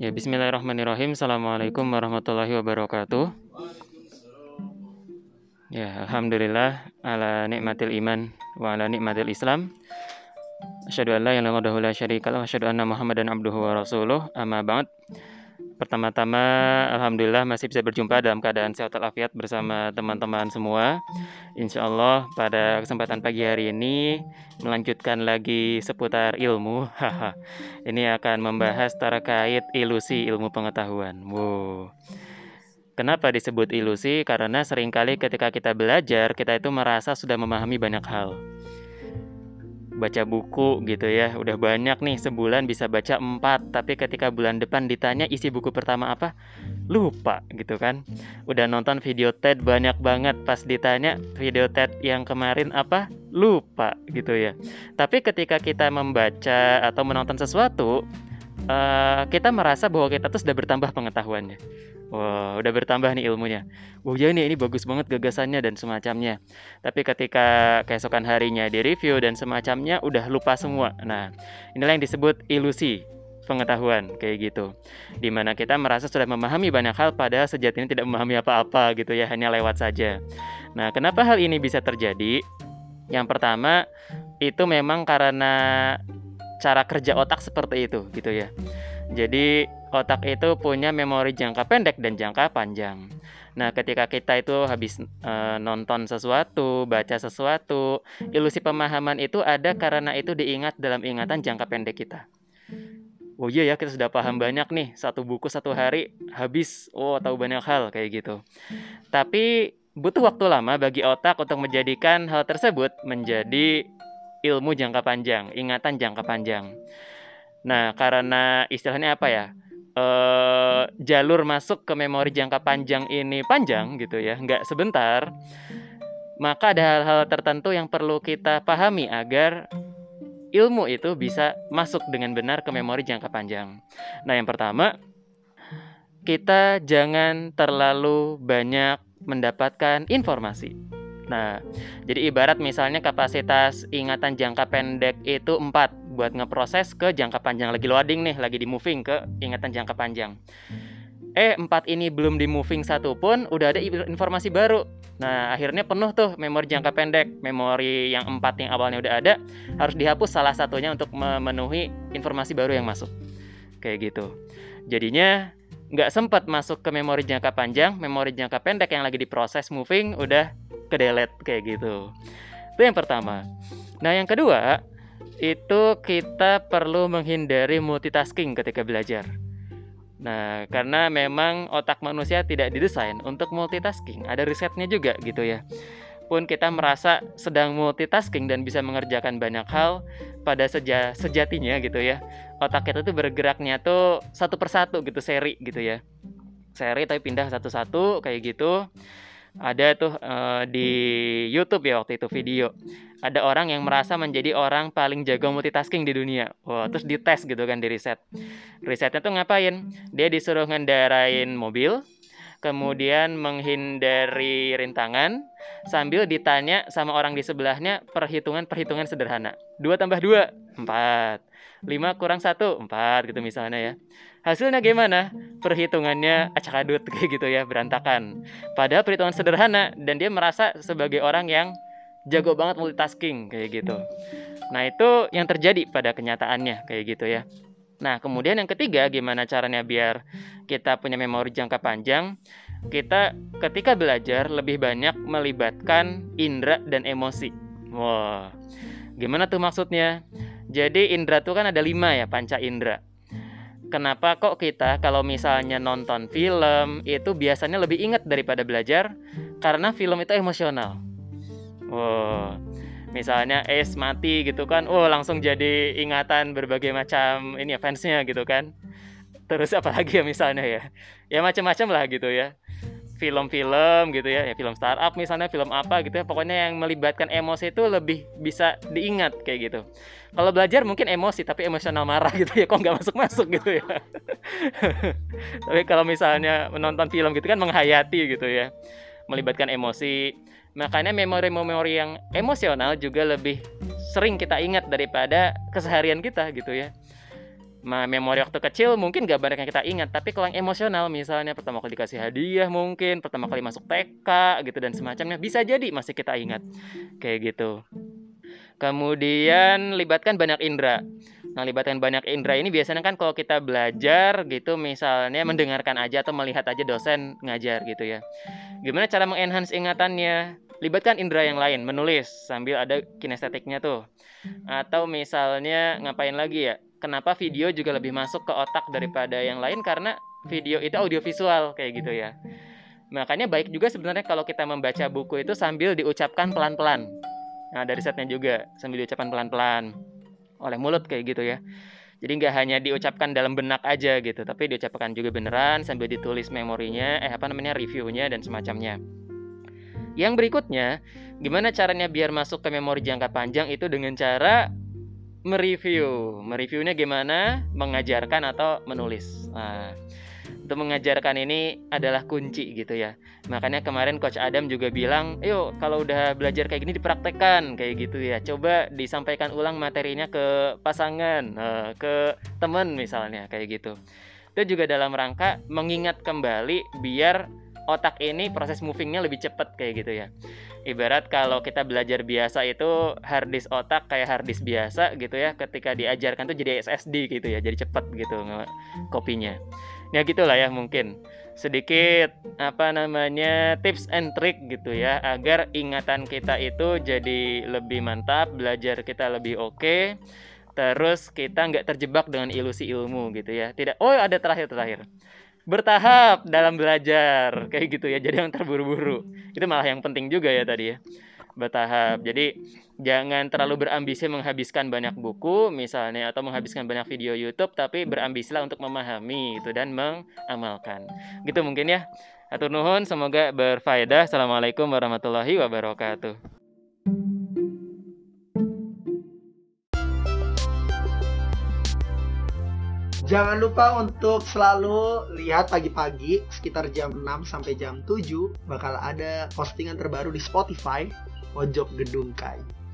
Ya, bismillahirrahmanirrahim. Assalamualaikum warahmatullahi wabarakatuh. Ya, alhamdulillah ala nikmatil iman wa ala nikmatil Islam. Asyhadu an la ilaha illallah wa syarikalah wa asyhadu anna Muhammadan abduhu wa rasuluh. Amma ba'd. Pertama-tama alhamdulillah masih bisa berjumpa dalam keadaan sehat walafiat bersama teman-teman semua. Insyaallah pada kesempatan pagi hari ini melanjutkan lagi seputar ilmu. Ini akan membahas terkait ilusi ilmu pengetahuan. Wow. Kenapa disebut ilusi? Karena seringkali ketika kita belajar, kita itu merasa sudah memahami banyak hal. Baca buku gitu ya, udah banyak nih, sebulan bisa baca 4, tapi ketika bulan depan ditanya isi buku pertama apa, lupa gitu kan. Udah nonton video TED banyak banget, pas ditanya video TED yang kemarin apa, lupa gitu ya. Tapi ketika kita membaca atau menonton sesuatu, kita merasa bahwa kita tuh sudah bertambah pengetahuannya. Wah, wow, udah bertambah nih ilmunya. Wah, ya ini bagus banget gagasannya dan semacamnya. Tapi ketika keesokan harinya direview dan semacamnya, udah lupa semua. Nah, inilah yang disebut ilusi pengetahuan kayak gitu. Dimana kita merasa sudah memahami banyak hal, padahal sejatinya tidak memahami apa-apa gitu ya, hanya lewat saja. Nah, kenapa hal ini bisa terjadi? Yang pertama, itu memang karena cara kerja otak seperti itu gitu ya. Jadi otak itu punya memori jangka pendek dan jangka panjang. Nah, ketika kita itu habis nonton sesuatu, baca sesuatu, ilusi pemahaman itu ada karena itu diingat dalam ingatan jangka pendek kita. Oh iya ya, kita sudah paham banyak nih, satu buku satu hari habis, oh tahu banyak hal kayak gitu. Tapi butuh waktu lama bagi otak untuk menjadikan hal tersebut menjadi ilmu jangka panjang, ingatan jangka panjang. Nah, karena istilahnya apa ya, jalur masuk ke memori jangka panjang ini panjang gitu ya, nggak sebentar, maka ada hal-hal tertentu yang perlu kita pahami agar ilmu itu bisa masuk dengan benar ke memori jangka panjang. Nah, yang pertama, kita jangan terlalu banyak mendapatkan informasi. Nah, jadi ibarat misalnya kapasitas ingatan jangka pendek itu 4 buat ngeproses ke jangka panjang. Lagi loading nih, lagi di moving ke ingatan jangka panjang. 4 ini belum di moving satu pun, udah ada informasi baru. Nah, akhirnya penuh tuh memori jangka pendek. Memori yang 4 yang awalnya udah ada harus dihapus salah satunya untuk memenuhi informasi baru yang masuk. Kayak gitu. Jadinya nggak sempat masuk ke memori jangka panjang, memori jangka pendek yang lagi diproses moving udah kedelete kayak gitu. Itu yang pertama. Nah, yang kedua, itu kita perlu menghindari multitasking ketika belajar. Nah, karena memang otak manusia tidak didesain untuk multitasking. Ada risetnya juga gitu ya. Pun kita merasa sedang multitasking dan bisa mengerjakan banyak hal, pada sejatinya gitu ya, otak kita tuh bergeraknya tuh satu persatu gitu, seri gitu ya. Seri tapi pindah satu-satu kayak gitu. Ada tuh di YouTube ya waktu itu video, ada orang yang merasa menjadi orang paling jago multitasking di dunia. Wah, terus dites gitu kan, di riset. Risetnya tuh ngapain? Dia disuruh ngendarain mobil, kemudian menghindari rintangan, sambil ditanya sama orang di sebelahnya perhitungan-perhitungan sederhana. 2 + 2 = 4, 5 - 1 = 4 gitu misalnya ya. Hasilnya gimana? Perhitungannya acak-adut kayak gitu ya, berantakan. Padahal perhitungan sederhana, dan dia merasa sebagai orang yang jago banget multitasking kayak gitu. Nah, itu yang terjadi pada kenyataannya kayak gitu ya. Nah, kemudian yang ketiga, gimana caranya biar kita punya memori jangka panjang? Kita ketika belajar lebih banyak melibatkan indera dan emosi. Wah, gimana tuh maksudnya? Jadi indera tuh kan ada 5 ya, panca indera. Kenapa kok kita kalau misalnya nonton film itu biasanya lebih ingat daripada belajar? Karena film itu emosional. Wow, misalnya mati gitu kan, wow langsung jadi ingatan berbagai macam ini ya, fansnya gitu kan. Terus apalagi ya misalnya ya, ya macam-macam lah gitu ya. Film-film gitu ya, ya film startup misalnya, film apa gitu ya, pokoknya yang melibatkan emosi itu lebih bisa diingat kayak gitu. Kalau belajar mungkin emosi tapi emosional marah gitu ya, kok nggak masuk-masuk gitu ya. Tapi kalau misalnya menonton film gitu kan menghayati gitu ya, melibatkan emosi. Makanya memori-memori yang emosional juga lebih sering kita ingat daripada keseharian kita gitu ya. memori waktu kecil mungkin gak banyak yang kita ingat, tapi kalau yang emosional misalnya pertama kali dikasih hadiah, mungkin pertama kali masuk TK gitu dan semacamnya, bisa jadi masih kita ingat kayak gitu. Kemudian libatkan banyak indera. Nah, libatkan banyak indera ini biasanya kan kalau kita belajar gitu, misalnya mendengarkan aja atau melihat aja dosen ngajar gitu ya. Gimana cara mengenhance ingatannya? Libatkan indera yang lain, menulis sambil ada kinestetiknya tuh. Atau misalnya ngapain lagi ya? Kenapa video juga lebih masuk ke otak daripada yang lain? Karena video itu audiovisual kayak gitu ya. Makanya baik juga sebenarnya kalau kita membaca buku itu sambil diucapkan pelan-pelan. Nah, dari setnya juga sambil diucapkan pelan-pelan oleh mulut kayak gitu ya. Jadi nggak hanya diucapkan dalam benak aja gitu, tapi diucapkan juga beneran sambil ditulis memorinya, reviewnya dan semacamnya. Yang berikutnya, gimana caranya biar masuk ke memori jangka panjang itu dengan cara mereview. Mereviewnya gimana? Mengajarkan atau menulis. Nah, untuk mengajarkan ini adalah kunci gitu ya. Makanya kemarin Coach Adam juga bilang, ayo kalau udah belajar kayak gini dipraktekkan kayak gitu ya. Coba disampaikan ulang materinya ke pasangan, ke teman misalnya kayak gitu. Itu juga dalam rangka mengingat kembali biar otak ini proses movingnya lebih cepat kayak gitu ya. Ibarat kalau kita belajar biasa itu hard disk otak kayak hard disk biasa gitu ya. Ketika diajarkan tuh jadi SSD gitu ya, jadi cepat gitu kopinya. Ya gitulah ya, mungkin sedikit tips and trick gitu ya agar ingatan kita itu jadi lebih mantap, belajar kita lebih oke, terus kita nggak terjebak dengan ilusi ilmu gitu ya. Tidak, ada terakhir. Bertahap dalam belajar kayak gitu ya, jadi yang terburu-buru itu malah yang penting juga ya tadi ya, bertahap. Jadi jangan terlalu berambisi menghabiskan banyak buku misalnya atau menghabiskan banyak video YouTube, tapi berambisilah untuk memahami itu dan mengamalkan gitu mungkin ya. Atur nuhun, semoga berfaedah. Assalamualaikum warahmatullahi wabarakatuh. Jangan lupa untuk selalu lihat pagi-pagi sekitar jam 6 sampai jam 7 bakal ada postingan terbaru di Spotify Pojok Gedung Kayu.